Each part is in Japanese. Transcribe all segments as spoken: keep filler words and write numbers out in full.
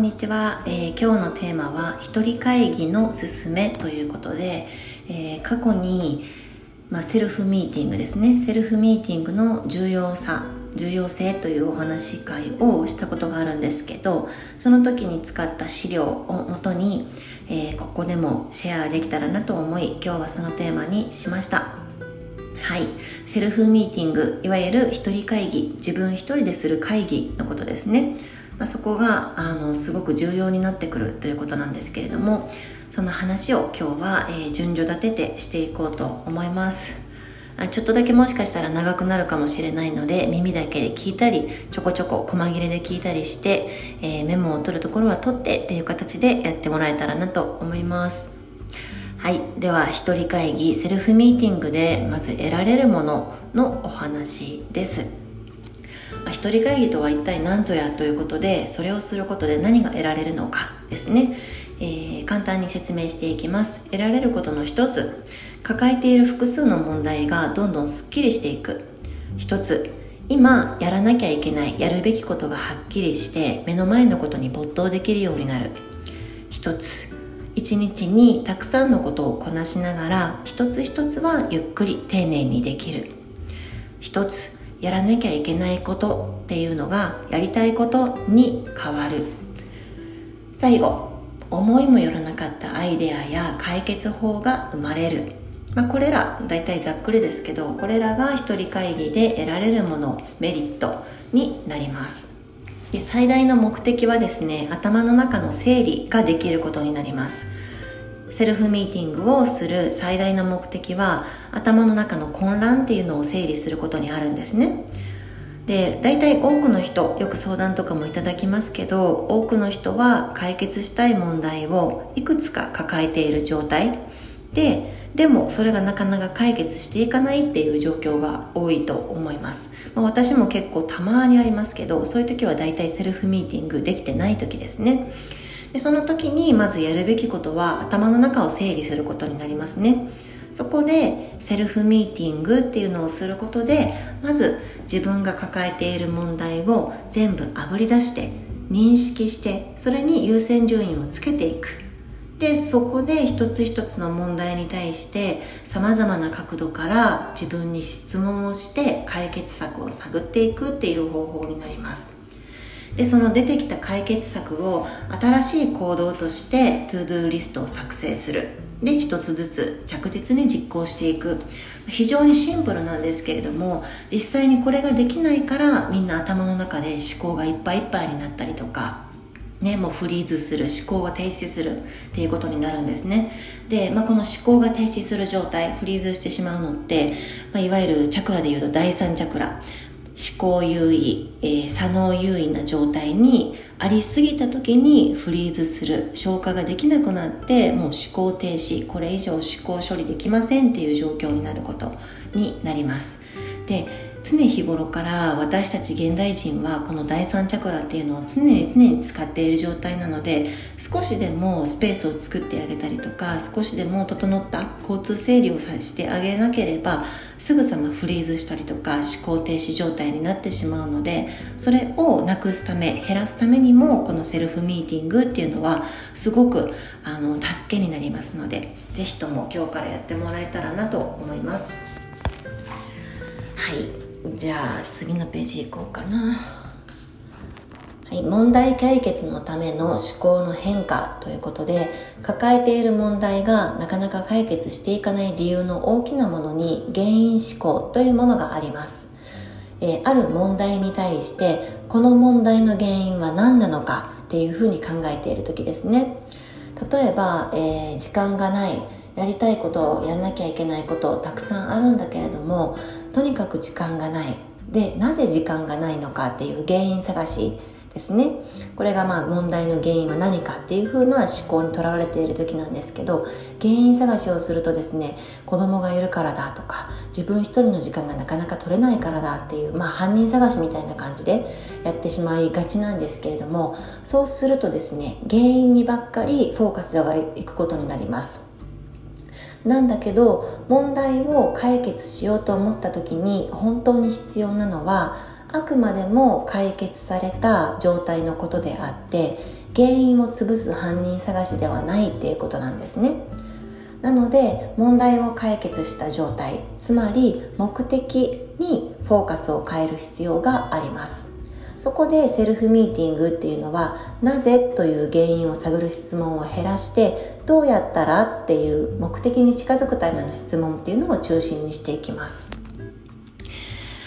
んにちは、えー、今日のテーマは一人会議のすすめということで、えー、過去に、まあ、セルフミーティングですねセルフミーティングの重要さ重要性というお話し会をしたことがあるんですけど、その時に使った資料をもとに、えー、ここでもシェアできたらなと思い、今日はそのテーマにしました。はい、セルフミーティング、いわゆる一人会議、自分一人でする会議のことですね。まあ、そこがあのすごく重要になってくるということなんですけれども、その話を今日は、えー、順序立ててしていこうと思います。ちょっとだけもしかしたら長くなるかもしれないので、耳だけで聞いたり、ちょこちょこ細切れで聞いたりして、えー、メモを取るところは取ってっていう形でやってもらえたらなと思います。はい、では一人会議、セルフミーティングでまず得られるもののお話です。一人会議とは一体何ぞやということで、それをすることで何が得られるのかですね、えー、簡単に説明していきます。得られることの一つ、抱えている複数の問題がどんどんすっきりしていく。一つ、今やらなきゃいけない、やるべきことがはっきりして、目の前のことに没頭できるようになる。一つ、一日にたくさんのことをこなしながら、一つ一つはゆっくり丁寧にできる。一つ、やらなきゃいけないことっていうのがやりたいことに変わる。最後、思いもよらなかったアイデアや解決法が生まれる。まあ、これらだいたいざっくりですけど、これらが一人会議で得られるもの、メリットになります。で、最大の目的はですね、頭の中の整理ができることになります。セルフミーティングをする最大の目的は、頭の中の混乱っていうのを整理することにあるんですね。で、大体多くの人、よく相談とかもいただきますけど、多くの人は解決したい問題をいくつか抱えている状態で、でもそれがなかなか解決していかないっていう状況が多いと思います。まあ、私も結構たまにありますけど、そういう時は大体セルフミーティングできてない時ですね。で、その時にまずやるべきことは頭の中を整理することになりますね。そこでセルフミーティングっていうのをすることで、まず自分が抱えている問題を全部あぶり出して認識して、それに優先順位をつけていく。で、そこで一つ一つの問題に対して様々な角度から自分に質問をして解決策を探っていくっていう方法になります。で、その出てきた解決策を新しい行動としてトゥードゥーリストを作成する。で、一つずつ着実に実行していく。非常にシンプルなんですけれども、実際にこれができないから、みんな頭の中で思考がいっぱいいっぱいになったりとかね、もうフリーズする、思考が停止するっていうことになるんですね。で、まあ、この思考が停止する状態、フリーズしてしまうのって、まあ、いわゆるチャクラでいうとだいさんチャクラ、思考優位、えー、左脳優位な状態にありすぎた時にフリーズする、消化ができなくなって、もう思考停止、これ以上思考処理できませんっていう状況になることになります。で、常日頃から私たち現代人はこのだいさんチャクラっていうのを常に常に使っている状態なので、少しでもスペースを作ってあげたりとか、少しでも整った交通整理をしてあげなければ、すぐさまフリーズしたりとか思考停止状態になってしまうので、それをなくすため、減らすためにも、このセルフミーティングっていうのはすごくあの助けになりますので、ぜひとも今日からやってもらえたらなと思います。はい、じゃあ次のページいこうかな。はい、問題解決のための思考の変化ということで、抱えている問題がなかなか解決していかない理由の大きなものに原因思考というものがあります。えー、ある問題に対して、この問題の原因は何なのかっていうふうに考えている時ですね。例えば、えー、時間がない、やりたいことをやんなきゃいけないことたくさんあるんだけれども、とにかく時間がない。で、なぜ時間がないのかっていう原因探しですね。これがまあ問題の原因は何かっていう風な思考にとらわれている時なんですけど、原因探しをするとですね、子供がいるからだとか、自分一人の時間がなかなか取れないからだっていう、まあ犯人探しみたいな感じでやってしまいがちなんですけれども、そうするとですね、原因にばっかりフォーカスがいくことになります。なんだけど、問題を解決しようと思った時に本当に必要なのは、あくまでも解決された状態のことであって、原因を潰す犯人探しではないっていうことなんですね。なので問題を解決した状態、つまり目的にフォーカスを変える必要があります。そこでセルフミーティングっていうのは、なぜという原因を探る質問を減らして、どうやったらっていう目的に近づくための質問っていうのを中心にしていきます。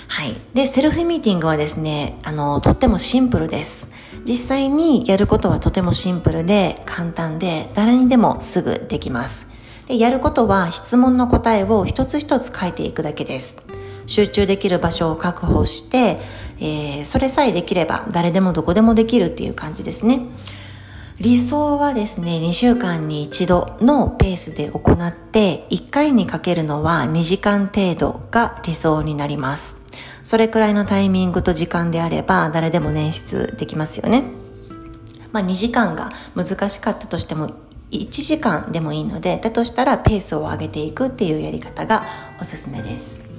はい、でセルフミーティングはですね、あのとってもシンプルです。実際にやることはとてもシンプルで簡単で、誰にでもすぐできます。でやることは質問の答えを一つ一つ書いていくだけです。集中できる場所を確保して、えー、それさえできれば誰でもどこでもできるっていう感じですね。理想はですね、にしゅうかんにいちどのペースで行って、いっかいにかけるのはにじかん程度が理想になります。それくらいのタイミングと時間であれば誰でも捻出できますよね。まあにじかんが難しかったとしてもいちじかんでもいいので、だとしたらペースを上げていくっていうやり方がおすすめです。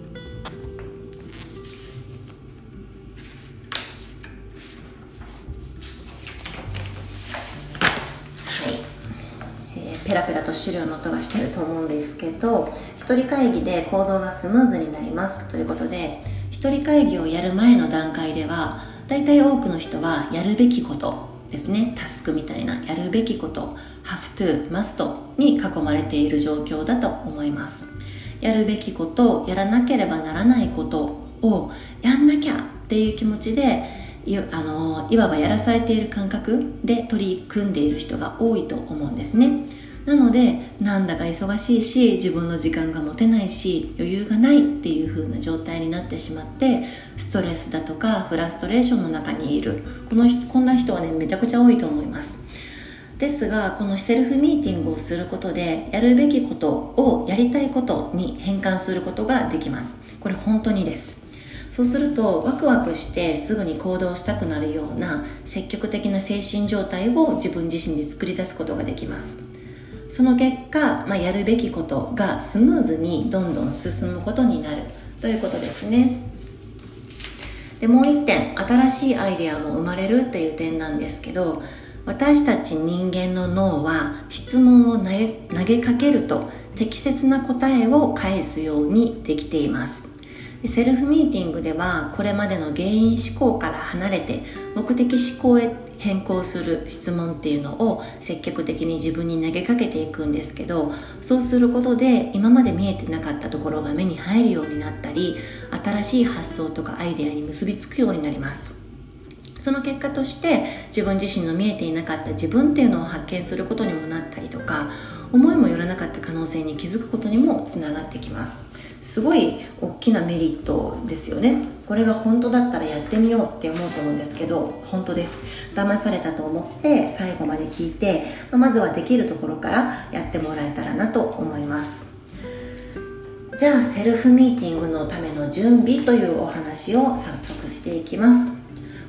ペラペラと資料の音がしてると思うんですけど、一人会議で行動がスムーズになりますということで、一人会議をやる前の段階では大体多くの人はやるべきことですね、タスクみたいなやるべきこと have to、must に囲まれている状況だと思います。やるべきこと、やらなければならないことをやんなきゃっていう気持ちで、い、あのいわばやらされている感覚で取り組んでいる人が多いと思うんですね。なのでなんだか忙しいし、自分の時間が持てないし、余裕がないっていう風な状態になってしまって、ストレスだとかフラストレーションの中にいる、このこんな人はね、めちゃくちゃ多いと思います。ですが、このセルフミーティングをすることで、やるべきことをやりたいことに変換することができます。これ本当にです。そうするとワクワクしてすぐに行動したくなるような積極的な精神状態を自分自身で作り出すことができます。その結果、まあ、やるべきことがスムーズにどんどん進むことになるということですね。で、もう一点、新しいアイデアも生まれるという点なんですけど、私たち人間の脳は質問を投げ、投げかけると適切な答えを返すようにできています。セルフミーティングではこれまでの原因思考から離れて目的思考へ変更する質問っていうのを積極的に自分に投げかけていくんですけど、そうすることで今まで見えてなかったところが目に入るようになったり、新しい発想とかアイデアに結びつくようになります。その結果として自分自身の見えていなかった自分っていうのを発見することにもなったりとか、思いもよらなかった可能性に気づくことにもつながってきます。すごい大きなメリットですよね。これが本当だったらやってみようって思うと思うんですけど、本当です。騙されたと思って最後まで聞いて、まずはできるところからやってもらえたらなと思います。じゃあセルフミーティングのための準備というお話を早速していきます。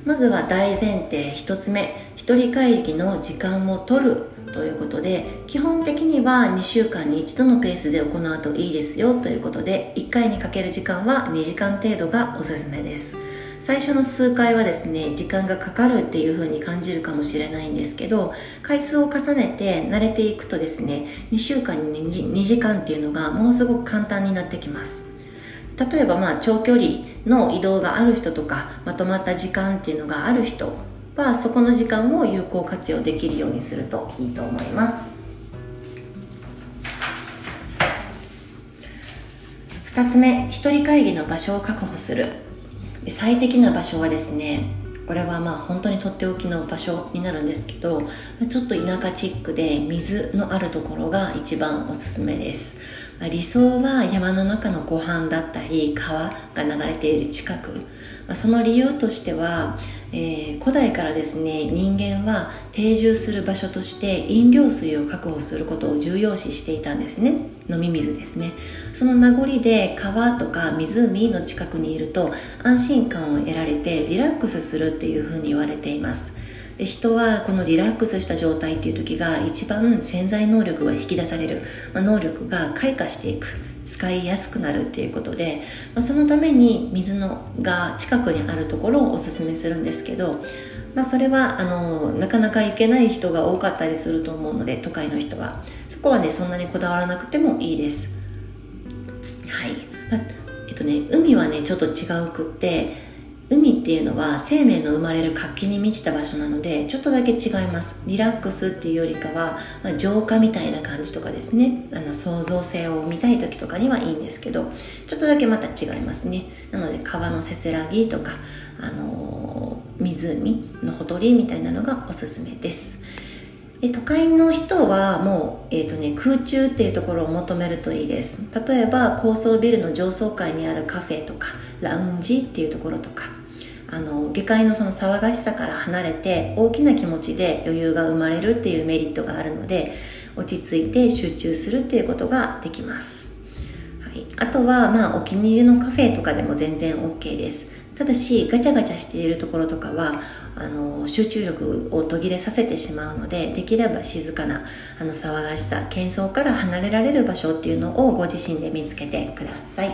まずは大前提ひとつめ、一人会議の時間を取るということで、基本的にはにしゅうかんにいちどのペースで行うといいですよということで、いっかいにかける時間はにじかん程度がおすすめです。最初の数回はですね、時間がかかるっていう風に感じるかもしれないんですけど、回数を重ねて慣れていくとですね、にしゅうかんににじかんっていうのがものすごく簡単になってきます。例えばまあ長距離の移動がある人とか、まとまった時間っていうのがある人は、そこの時間を有効活用できるようにするといいと思います。ふたつめ、一人会議の場所を確保する。最適な場所はですね、これはまあ本当にとっておきの場所になるんですけど、ちょっと田舎チックで水のあるところが一番おすすめです。理想は山の中の湖畔だったり川が流れている近く、その理由としては、えー、古代からですね、人間は定住する場所として飲料水を確保することを重要視していたんですね。飲み水ですね。その名残で川とか湖の近くにいると安心感を得られてリラックスするっていうふうに言われています。で、人はこのリラックスした状態っていう時が一番潜在能力が引き出される、まあ、能力が開花していく、使いやすくなるっていうことで、まあ、そのために水のが近くにあるところをおすすめするんですけど、まあ、それはあのなかなか行けない人が多かったりすると思うので、都会の人はそこはねそんなにこだわらなくてもいいです。はい、まあえっとね、海はねちょっと違うくって、海っていうのは生命の生まれる活気に満ちた場所なので、ちょっとだけ違います。リラックスっていうよりかは、まあ、浄化みたいな感じとかですね、あの創造性を見たい時とかにはいいんですけど、ちょっとだけまた違いますね。なので川のせせらぎとか、あのー、湖のほとりみたいなのがおすすめです。で都会の人はもう、えーとね、空中っていうところを求めるといいです。例えば高層ビルの上層階にあるカフェとかラウンジっていうところとか、あの下界のその騒がしさから離れて大きな気持ちで余裕が生まれるっていうメリットがあるので、落ち着いて集中するっていうことができます。はい、あとはまあお気に入りのカフェとかでも全然 OK です。ただしガチャガチャしているところとかはあの集中力を途切れさせてしまうので、できれば静かなあの騒がしさ、喧騒から離れられる場所っていうのをご自身で見つけてください。は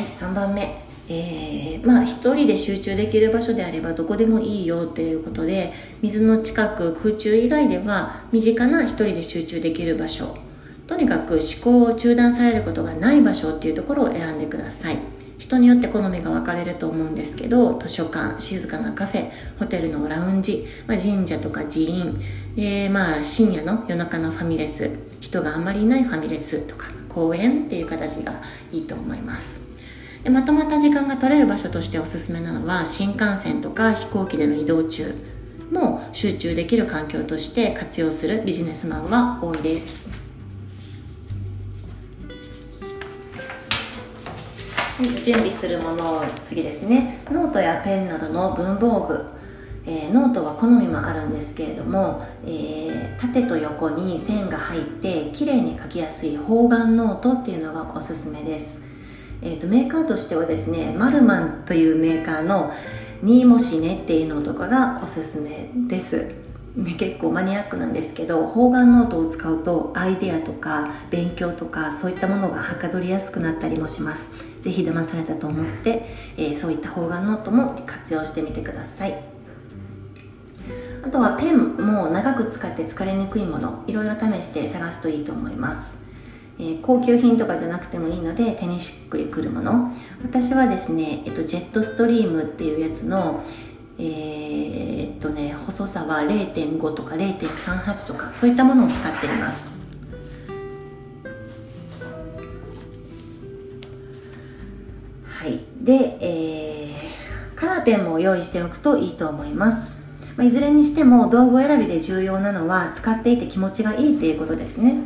い、さんばんめ、えー、まあ一人で集中できる場所であればどこでもいいよということで、水の近く、空中以外では身近な一人で集中できる場所、とにかく思考を中断されることがない場所っていうところを選んでください。人によって好みが分かれると思うんですけど、図書館、静かなカフェ、ホテルのラウンジ、まあ、神社とか寺院で、まあ、深夜の夜中のファミレス、人があんまりいないファミレスとか公園っていう形がいいと思います。でまとまった時間が取れる場所としておすすめなのは、新幹線とか飛行機での移動中も集中できる環境として活用するビジネスマンは多いです。準備するもの、次ですね。ノートやペンなどの文房具、えー、ノートは好みもあるんですけれども、えー、縦と横に線が入ってきれいに書きやすい方眼ノートっていうのがおすすめです。えーと、メーカーとしてはですね、マルマンというメーカーのにもしねっていうのとかがおすすめです、ね、結構マニアックなんですけど、方眼ノートを使うとアイデアとか勉強とかそういったものがはかどりやすくなったりもします。ぜひ騙されたと思って、えー、そういった方眼ノートも活用してみてください。あとはペンも長く使って疲れにくいもの、いろいろ試して探すといいと思います。えー、高級品とかじゃなくてもいいので手にしっくりくるもの、私はですね、えっと、ジェットストリームっていうやつの、えーっとね、細さは れいてんご とか れいてんさんはち とかそういったものを使っています。はい、で、えー、カラーペンも用意しておくといいと思います。まあ、いずれにしても道具選びで重要なのは使っていて気持ちがいいっていうことですね。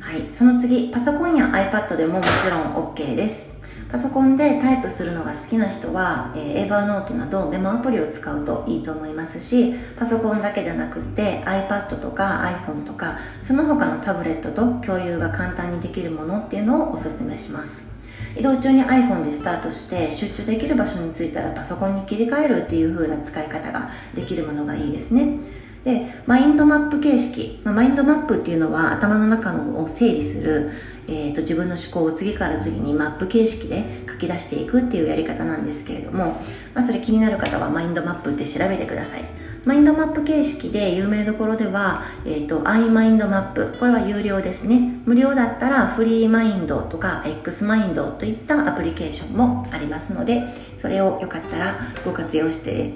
はい、その次、パソコンや iPad でももちろん OK です。パソコンでタイプするのが好きな人は、えー、Evernote などメモアプリを使うといいと思いますし、パソコンだけじゃなくて iPad とか iPhone とかその他のタブレットと共有が簡単にできるものっていうのをおすすめします。移動中に iPhone でスタートして集中できる場所に着いたらパソコンに切り替えるっていう風な使い方ができるものがいいですね。で、マインドマップ形式、まあ、マインドマップっていうのは頭の中のを整理する、えーと、自分の思考を次から次にマップ形式で書き出していくっていうやり方なんですけれども、まあ、それ気になる方はマインドマップって調べてください。マインドマップ形式で有名どころでは、えーと、アイマインドマップ、これは有料ですね。無料だったらフリーマインドとか X マインドといったアプリケーションもありますので、それをよかったらご活用して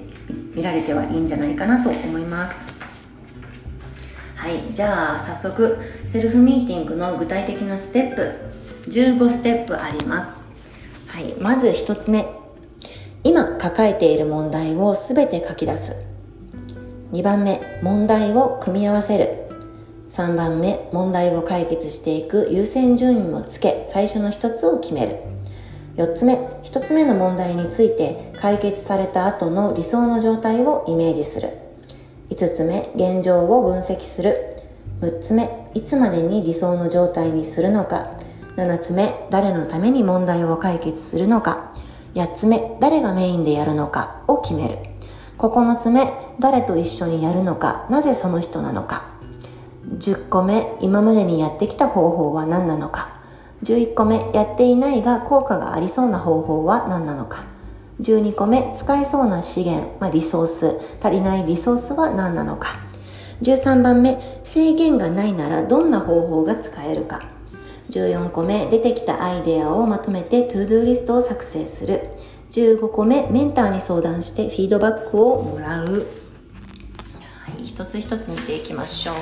みられてはいいんじゃないかなと思います。はい、じゃあ早速セルフミーティングの具体的なステップ、じゅうごステップあります。はい、まずひとつめ、今抱えている問題をすべて書き出す。にばんめ、問題を組み合わせる。さんばんめ、問題を解決していく優先順位をつけ、最初のひとつを決める。よっつめ、ひとつめの問題について解決された後の理想の状態をイメージする。いつつめ、現状を分析する。むっつめ、いつまでに理想の状態にするのか。ななつめ、誰のために問題を解決するのか。やっつめ、誰がメインでやるのかを決める。ここのつめ、誰と一緒にやるのか、なぜその人なのか。じゅっこめ、今までにやってきた方法は何なのか。じゅういっこめ、やっていないが効果がありそうな方法は何なのか。じゅうにこめ、使えそうな資源、まあ、リソース、足りないリソースは何なのか。じゅうさんばんめ、制限がないならどんな方法が使えるか。じゅうよんこめ、出てきたアイデアをまとめてトゥードゥーリストを作成する。じゅうごこめ、メンターに相談してフィードバックをもらう。はい、一つ一つ見ていきましょう。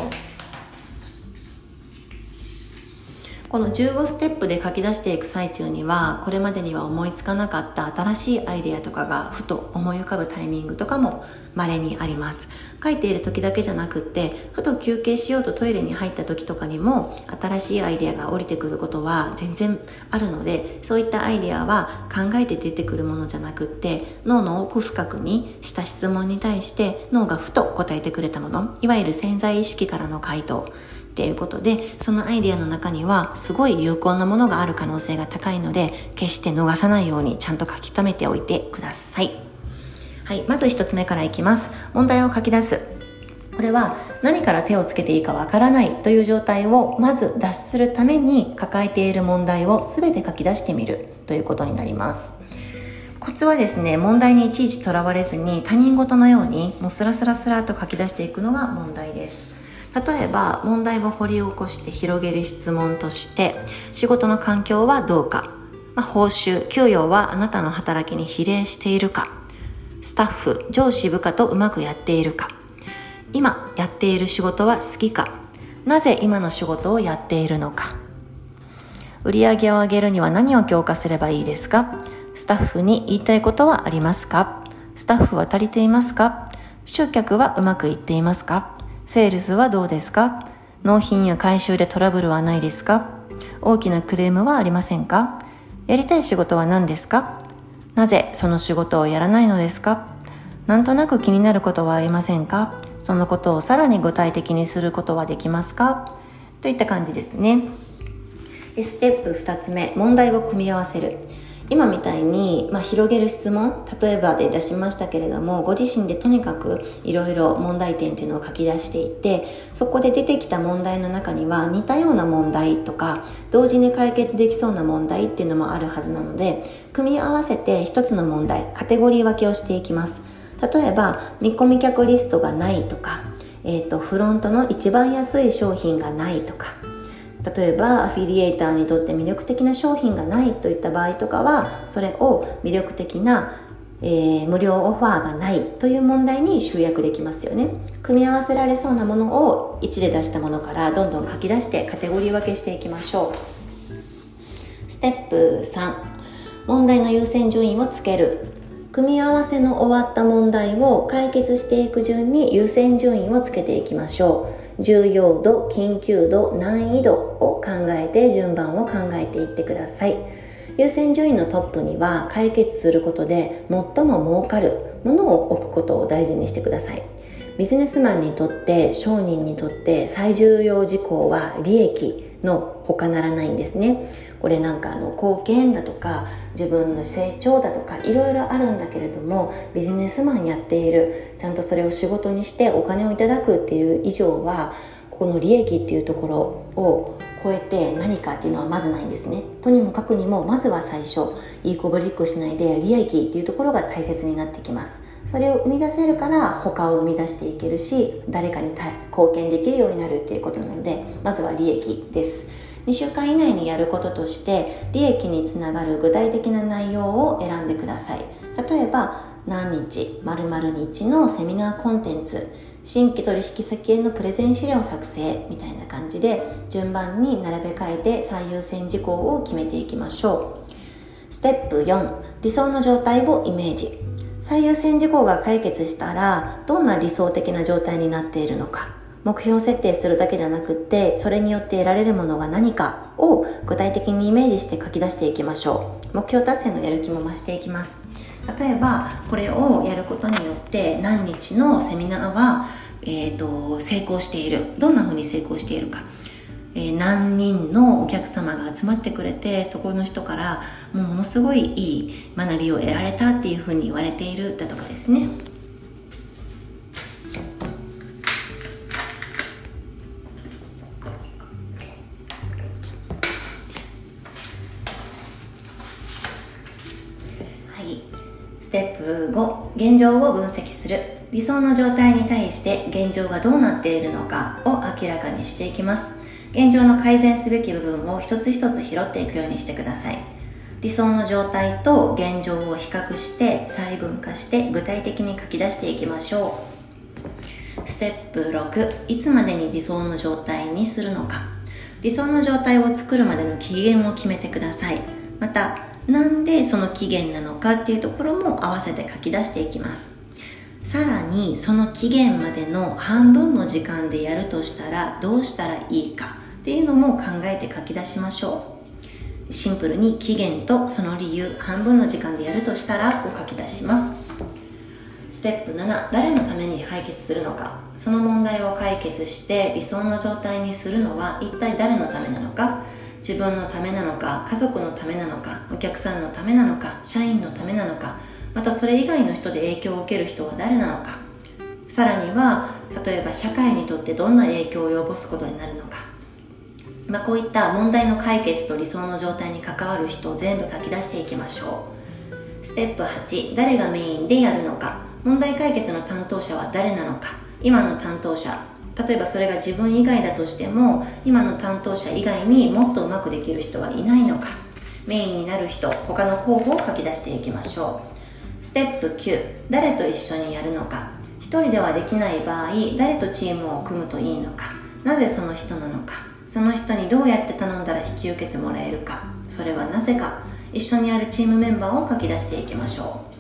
このじゅうごステップで書き出していく最中には、これまでには思いつかなかった新しいアイデアとかがふと思い浮かぶタイミングとかも稀にあります。書いている時だけじゃなくって、ふと休憩しようとトイレに入った時とかにも新しいアイデアが降りてくることは全然あるので、そういったアイデアは考えて出てくるものじゃなくって、脳の奥深くにした質問に対して脳がふと答えてくれたもの、いわゆる潜在意識からの回答っていうことで、そのアイデアの中にはすごい有効なものがある可能性が高いので、決して逃さないようにちゃんと書き留めておいてください。はい、まず一つ目からいきます。問題を書き出す。これは何から手をつけていいかわからないという状態をまず脱出するために、抱えている問題を全て書き出してみるということになります。コツはですね、問題にいちいちとらわれずに、他人事のようにもうスラスラスラと書き出していくのが問題です。例えば、問題を掘り起こして広げる質問として、仕事の環境はどうか、まあ、報酬、給与はあなたの働きに比例しているか、スタッフ、上司、部下とうまくやっているか、今やっている仕事は好きか、なぜ今の仕事をやっているのか、売り上げを上げるには何を強化すればいいですか、スタッフに言いたいことはありますか、スタッフは足りていますか、集客はうまくいっていますか、セールスはどうですか？納品や回収でトラブルはないですか？大きなクレームはありませんか？やりたい仕事は何ですか？なぜその仕事をやらないのですか？なんとなく気になることはありませんか？そのことをさらに具体的にすることはできますか？といった感じですね。ステップふたつめ、問題を組み合わせる。今みたいに、まあ、広げる質問、例えばで出しましたけれども、ご自身でとにかくいろいろ問題点というのを書き出していって、そこで出てきた問題の中には似たような問題とか同時に解決できそうな問題っていうのもあるはずなので、組み合わせて一つの問題、カテゴリー分けをしていきます。例えば見込み客リストがないとか、えーと、フロントの一番安い商品がないとか、例えばアフィリエイターにとって魅力的な商品がないといった場合とかは、それを魅力的な、えー、無料オファーがないという問題に集約できますよね。組み合わせられそうなものを一で出したものからどんどん書き出してカテゴリー分けしていきましょう。ステップさん、問題の優先順位をつける。組み合わせの終わった問題を解決していく順に優先順位をつけていきましょう。重要度、緊急度、難易度を考えて順番を考えていってください。優先順位のトップには解決することで最も儲かるものを置くことを大事にしてください。ビジネスマンにとって商人にとって最重要事項は利益の他ならないんですね。これなんかあの貢献だとか自分の成長だとかいろいろあるんだけれども、ビジネスマンやっている、ちゃんとそれを仕事にしてお金をいただくっていう以上は、ここの利益っていうところを超えて何かっていうのはまずないんですね。とにもかくにもまずは最初いいこぶりっこしないで利益っていうところが大切になってきます。それを生み出せるから他を生み出していけるし、誰かに貢献できるようになるっていうことなので、まずは利益です。にしゅうかん以内にやることとして、利益につながる具体的な内容を選んでください。例えば何日、〇〇日のセミナーコンテンツ、新規取引先へのプレゼン資料作成みたいな感じで、順番に並べ替えて最優先事項を決めていきましょう。ステップよん、理想の状態をイメージ。最優先事項が解決したら、どんな理想的な状態になっているのか、目標設定するだけじゃなくって、それによって得られるものが何かを具体的にイメージして書き出していきましょう。目標達成のやる気も増していきます。例えばこれをやることによって何日のセミナーは、えーと、成功している、どんな風に成功しているか、えー、何人のお客様が集まってくれて、そこの人からもうものすごいいい学びを得られたっていう風に言われているだとかですね。スステップご、現状を分析する。理想の状態に対して現状がどうなっているのかを明らかにしていきます。現状の改善すべき部分を一つ一つ拾っていくようにしてください。理想の状態と現状を比較して細分化して具体的に書き出していきましょう。ステップろく、いつまでに理想の状態にするのか。理想の状態を作るまでの期限を決めてください。また、なんでその期限なのかっていうところも合わせて書き出していきます。さらにその期限までの半分の時間でやるとしたらどうしたらいいかっていうのも考えて書き出しましょう。シンプルに期限とその理由、半分の時間でやるとしたらを書き出します。ステップなな、誰のために解決するのか。その問題を解決して理想の状態にするのは一体誰のためなのか。自分のためなのか、家族のためなのか、お客さんのためなのか、社員のためなのか、またそれ以外の人で影響を受ける人は誰なのか、さらには例えば社会にとってどんな影響を及ぼすことになるのか、まあ、こういった問題の解決と理想の状態に関わる人を全部書き出していきましょう。ステップはち、誰がメインでやるのか。問題解決の担当者は誰なのか。今の担当者、例えばそれが自分以外だとしても、今の担当者以外にもっとうまくできる人はいないのか。メインになる人、他の候補を書き出していきましょう。ステップきゅう、誰と一緒にやるのか。一人ではできない場合、誰とチームを組むといいのか。なぜその人なのか。その人にどうやって頼んだら引き受けてもらえるか。それはなぜか。一緒にやるチームメンバーを書き出していきましょう。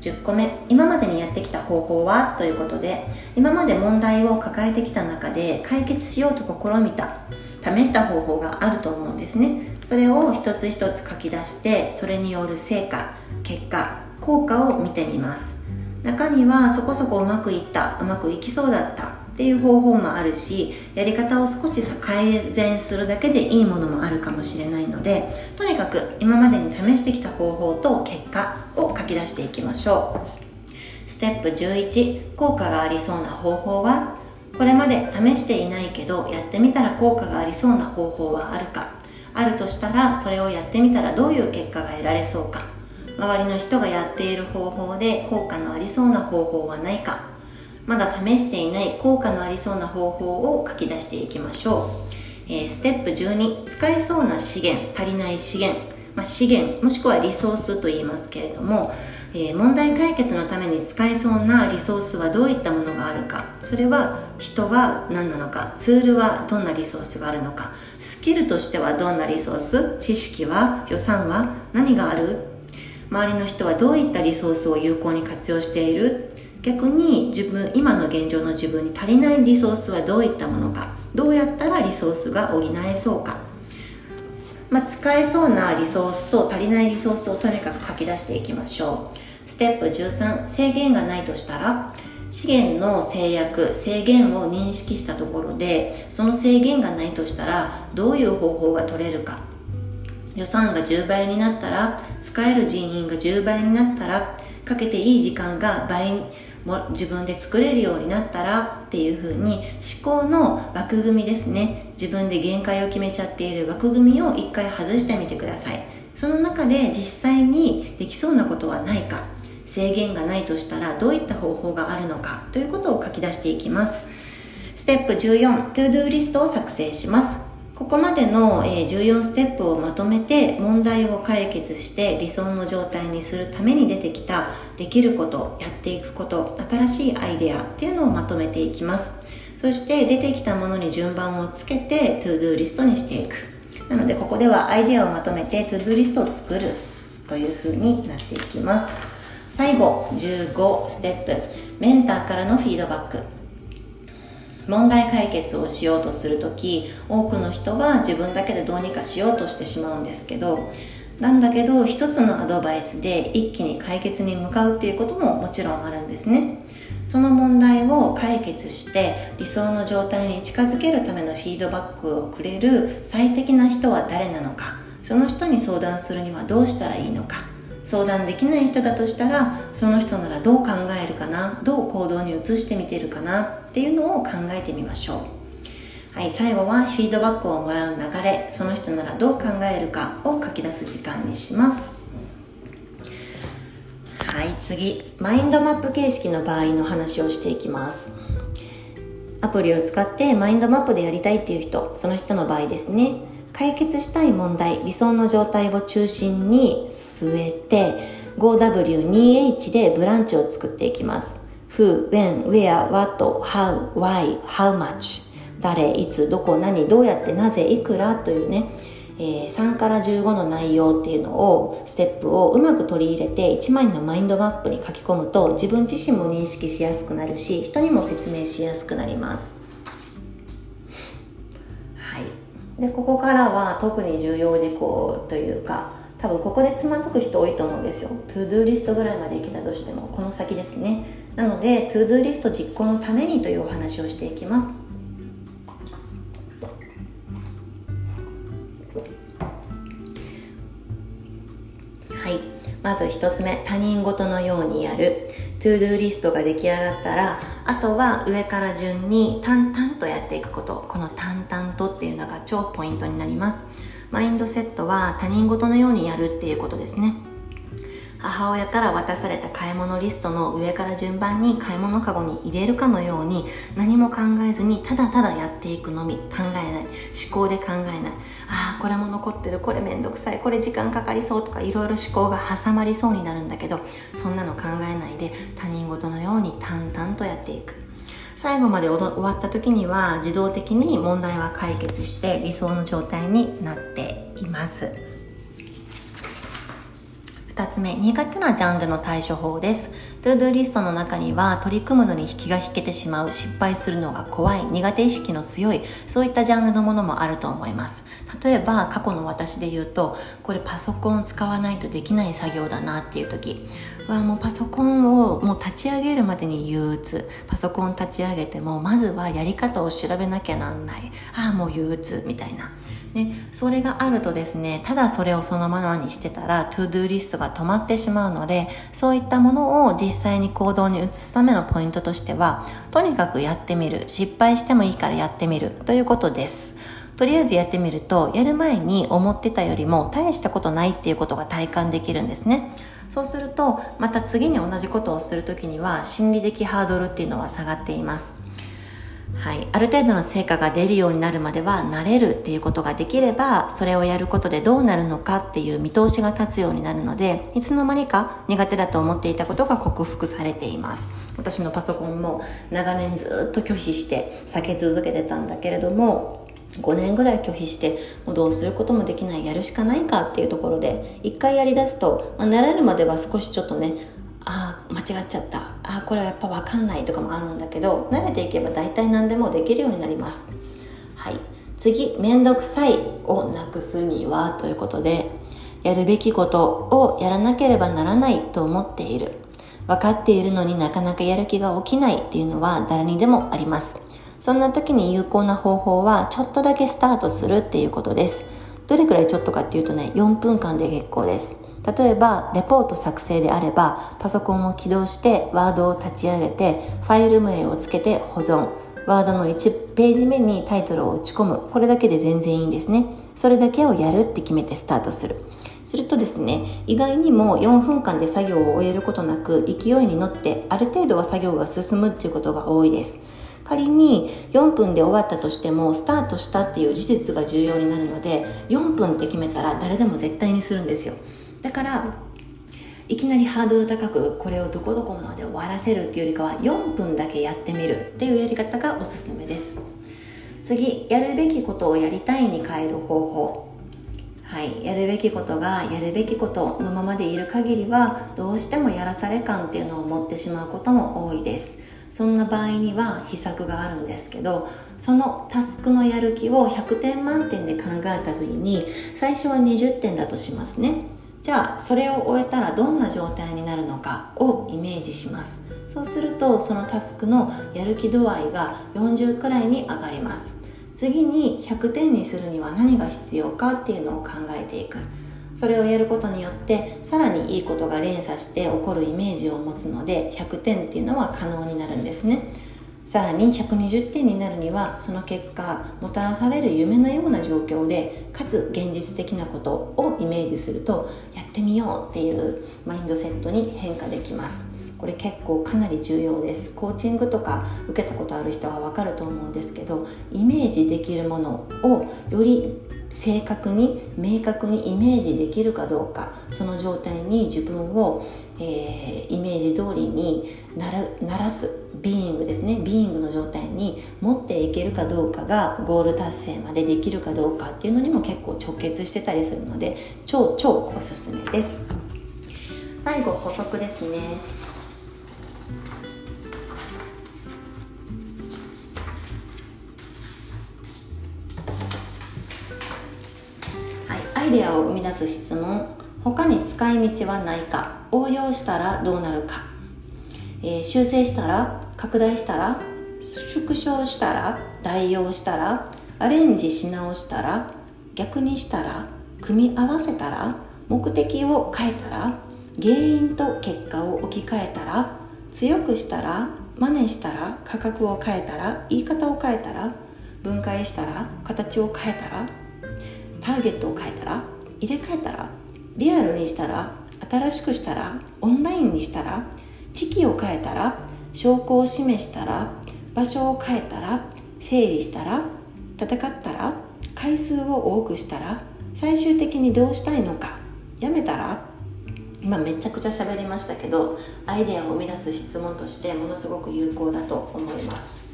じゅっこめ、今までにやってきた方法はということで、今まで問題を抱えてきた中で解決しようと試みた、試した方法があると思うんですね。それを一つ一つ書き出して、それによる成果、結果、効果を見てみます。中にはそこそこうまくいった、うまくいきそうだったっていう方法もあるし、やり方を少し改善するだけでいいものもあるかもしれないので、とにかく今までに試してきた方法と結果を書き出していきましょう。ステップじゅういち、効果がありそうな方法は。これまで試していないけどやってみたら効果がありそうな方法はあるか。あるとしたらそれをやってみたらどういう結果が得られそうか。周りの人がやっている方法で効果のありそうな方法はないか。まだ試していない効果のありそうな方法を書き出していきましょう。えー、ステップじゅうに、使えそうな資源、足りない資源、まあ、資源もしくはリソースと言いますけれども、えー、問題解決のために使えそうなリソースはどういったものがあるか。それは人は何なのか、ツールはどんなリソースがあるのか、スキルとしてはどんなリソース、知識は、予算は何がある、周りの人はどういったリソースを有効に活用している、逆に自分、今の現状の自分に足りないリソースはどういったものか、どうやったらリソースが補えそうか、まあ、使えそうなリソースと足りないリソースをとにかく書き出していきましょう。ステップじゅうさん、制限がないとしたら。資源の制約、制限を認識したところで、その制限がないとしたらどういう方法が取れるか。予算がじゅうばいになったら、使える人員がじゅうばいになったら、かけていい時間が倍にも自分で作れるようになったらっていう風に、思考の枠組みですね。自分で限界を決めちゃっている枠組みを一回外してみてください。その中で実際にできそうなことはないか、制限がないとしたらどういった方法があるのかということを書き出していきます。ステップじゅうよん、トゥードゥーリストを作成します。ここまでのじゅうよんステップをまとめて、問題を解決して理想の状態にするために出てきたできること、やっていくこと、新しいアイデアっていうのをまとめていきます。そして出てきたものに順番をつけて To Do リストにしていく。なのでここではアイデアをまとめて To Do リストを作るというふうになっていきます。最後じゅうごステップ、メンターからのフィードバック。問題解決をしようとするとき、多くの人は自分だけでどうにかしようとしてしまうんですけど、なんだけど一つのアドバイスで一気に解決に向かうっていうことももちろんあるんですね。その問題を解決して理想の状態に近づけるためのフィードバックをくれる最適な人は誰なのか、その人に相談するにはどうしたらいいのか、相談できない人だとしたらその人ならどう考えるかな、どう行動に移してみてるかなっていうのを考えてみましょう。はい、最後はフィードバックをもらう流れ、その人ならどう考えるかを書き出す時間にします。はい、次マインドマップ形式の場合の話をしていきます。アプリを使ってマインドマップでやりたいっていう人、その人の場合ですね、解決したい問題、理想の状態を中心に据えて ファイブダブリューツーエイチ でブランチを作っていきます。 Who, When, Where, What, How, Why, How much、 誰、いつ、どこ、何、どうやって、なぜ、いくらというね、えー、さんからじゅうごの内容っていうのを、ステップをうまく取り入れていちまいのマインドマップに書き込むと、自分自身も認識しやすくなるし、人にも説明しやすくなります。はい、でここからは特に重要事項というか、多分ここでつまずく人多いと思うんですよ。トゥードゥーリストぐらいまでいけたとしてもこの先ですね。なのでトゥードゥーリスト実行のためにというお話をしていきます。はい、まずひとつめ、他人事のようにやる。トゥードゥーリストが出来上がったら、あとは上から順に淡々とやっていくこと。この淡々とっていうのが超ポイントになります。マインドセットは他人事のようにやるっていうことですね。母親から渡された買い物リストの上から順番に買い物かごに入れるかのように、何も考えずにただただやっていくのみ。考えない、思考で考えない、ああこれも残ってる、これめんどくさい、これ時間かかりそうとか、いろいろ思考が挟まりそうになるんだけど、そんなの考えないで他人事のように淡々とやっていく。最後まで終わった時には自動的に問題は解決して理想の状態になっています。ふたつめ、苦手なジャンルの対処法です。トゥードゥーリストの中には取り組むのに引きが引けてしまう、失敗するのが怖い、苦手意識の強い、そういったジャンルのものもあると思います。例えば過去の私で言うと、これパソコン使わないとできない作業だなっていう時は、もうパソコンをもう立ち上げるまでに憂鬱、パソコン立ち上げてもまずはやり方を調べなきゃなんない、ああもう憂鬱みたいなね、それがあるとですね、ただそれをそのままにしてたらトゥードゥーリストが止まってしまうので、そういったものを実際に行動に移すためのポイントとしては、とにかくやってみる、失敗してもいいからやってみるということです。とりあえずやってみると、やる前に思ってたよりも大したことないっていうことが体感できるんですね。そうするとまた次に同じことをするときには心理的ハードルっていうのは下がっています。はい、ある程度の成果が出るようになるまでは慣れるっていうことができれば、それをやることでどうなるのかっていう見通しが立つようになるので、いつの間にか苦手だと思っていたことが克服されています。私のパソコンも長年ずっと拒否して避け続けてたんだけれども、ごねんぐらい拒否して、もうどうすることもできない、やるしかないかっていうところで、一回やりだすと、まあ、慣れるまでは少しちょっとね、ああ間違っちゃった、ああこれはやっぱ分かんないとかもあるんだけど、慣れていけば大体何でもできるようになります。はい、次、めんどくさいをなくすにはということで、やるべきことをやらなければならないと思っている、分かっているのになかなかやる気が起きないっていうのは誰にでもあります。そんな時に有効な方法は、ちょっとだけスタートするっていうことです。どれくらいちょっとかっていうとね、よんぷんかんで結構です。例えばレポート作成であれば、パソコンを起動してワードを立ち上げて、ファイル名をつけて保存、ワードのいちページ目にタイトルを打ち込む、これだけで全然いいんですね。それだけをやるって決めてスタートする。するとですね、意外にもよんぷんかんで作業を終えることなく、勢いに乗ってある程度は作業が進むっていうことが多いです。仮によんぷんで終わったとしても、スタートしたっていう事実が重要になるので、よんぷんって決めたら誰でも絶対にするんですよ。だからいきなりハードル高く、これをどこどこまで終わらせるっていうよりかは、よんぷんだけやってみるっていうやり方がおすすめです。次、やるべきことをやりたいに変える方法。はい、やるべきことがやるべきことのままでいる限りは、どうしてもやらされ感っていうのを持ってしまうことも多いです。そんな場合には秘策があるんですけど、そのタスクのやる気をひゃくてんまんてんで考えた時に、最初はにじゅってんだとしますね。じゃあそれを終えたらどんな状態になるのかをイメージします。そうするとそのタスクのやる気度合いがよんじゅうくらいに上がります。次にひゃくてんにするには何が必要かっていうのを考えていく。それをやることによってさらにいいことが連鎖して起こるイメージを持つので、ひゃくてんっていうのは可能になるんですね。さらにひゃくにじゅってんになるには、その結果もたらされる夢のような状況で、かつ現実的なことをイメージすると、やってみようっていうマインドセットに変化できます。これ結構かなり重要です。コーチングとか受けたことある人は分かると思うんですけど、イメージできるものをより正確に明確にイメージできるかどうか、その状態に自分を、えー、イメージ通りになる、ならすビーイングですねビーイングの状態に持っていけるかどうかが、ゴール達成までできるかどうかっていうのにも結構直結してたりするので、超超おすすめです。最後補足ですね。アイデアを生み出す質問、他に使い道はないか、応用したらどうなるか、えー、修正したら、拡大したら、縮小したら、代用したら、アレンジし直したら、逆にしたら、組み合わせたら、目的を変えたら、原因と結果を置き換えたら、強くしたら、真似したら、価格を変えたら、言い方を変えたら、分解したら、形を変えたら、ターゲットを変えたら、入れ替えたら、リアルにしたら、新しくしたら、オンラインにしたら、時期を変えたら、証拠を示したら、場所を変えたら、整理したら、戦ったら、回数を多くしたら、最終的にどうしたいのか、やめたら。今めちゃくちゃ喋りましたけど、アイデアを生み出す質問としてものすごく有効だと思います。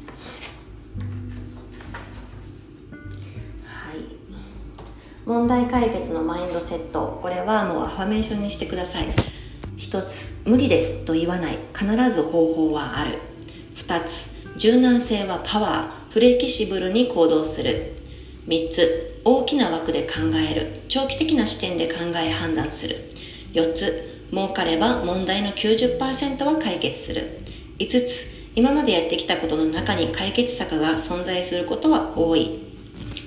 問題解決のマインドセット、これはもうアファメーションにしてください。ひとつ、無理ですと言わない、必ず方法はある。ふたつ、柔軟性はパワー、フレキシブルに行動する。みっつ、大きな枠で考える、長期的な視点で考え判断する。よっつ、儲かれば問題の きゅうじゅっパーセント は解決する。いつつ、今までやってきたことの中に解決策が存在することは多い。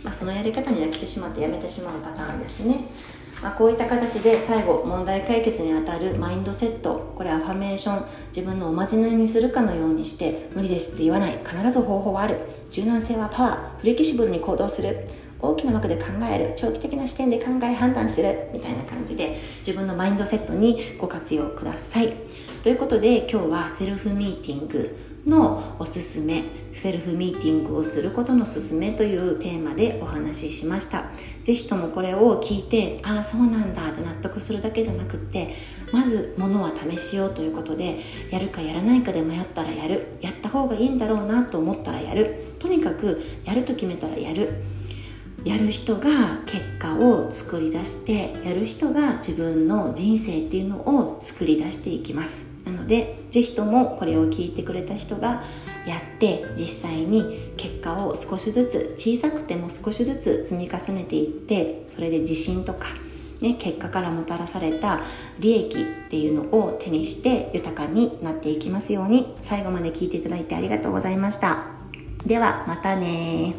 まあ、そのやり方に飽きてしまってやめてしまうパターンですね。まあ、こういった形で最後、問題解決にあたるマインドセット、これアファメーション、自分のおまじないにするかのようにして、無理ですって言わない、必ず方法はある、柔軟性はパワー、フレキシブルに行動する、大きな枠で考える、長期的な視点で考え判断する、みたいな感じで自分のマインドセットにご活用ください。ということで、今日はセルフミーティングのおすすめ、セルフミーティングをすることのすすめというテーマでお話ししました。ぜひともこれを聞いて、ああそうなんだって納得するだけじゃなくって、まず物は試しようということで、やるかやらないかで迷ったらやる、やった方がいいんだろうなと思ったらやる、とにかくやると決めたらやる、やる人が結果を作り出して、やる人が自分の人生っていうのを作り出していきます。なので、ぜひともこれを聞いてくれた人がやって、実際に結果を少しずつ、小さくても少しずつ積み重ねていって、それで自信とか、ね、結果からもたらされた利益っていうのを手にして豊かになっていきますように。最後まで聞いていただいてありがとうございました。ではまたね。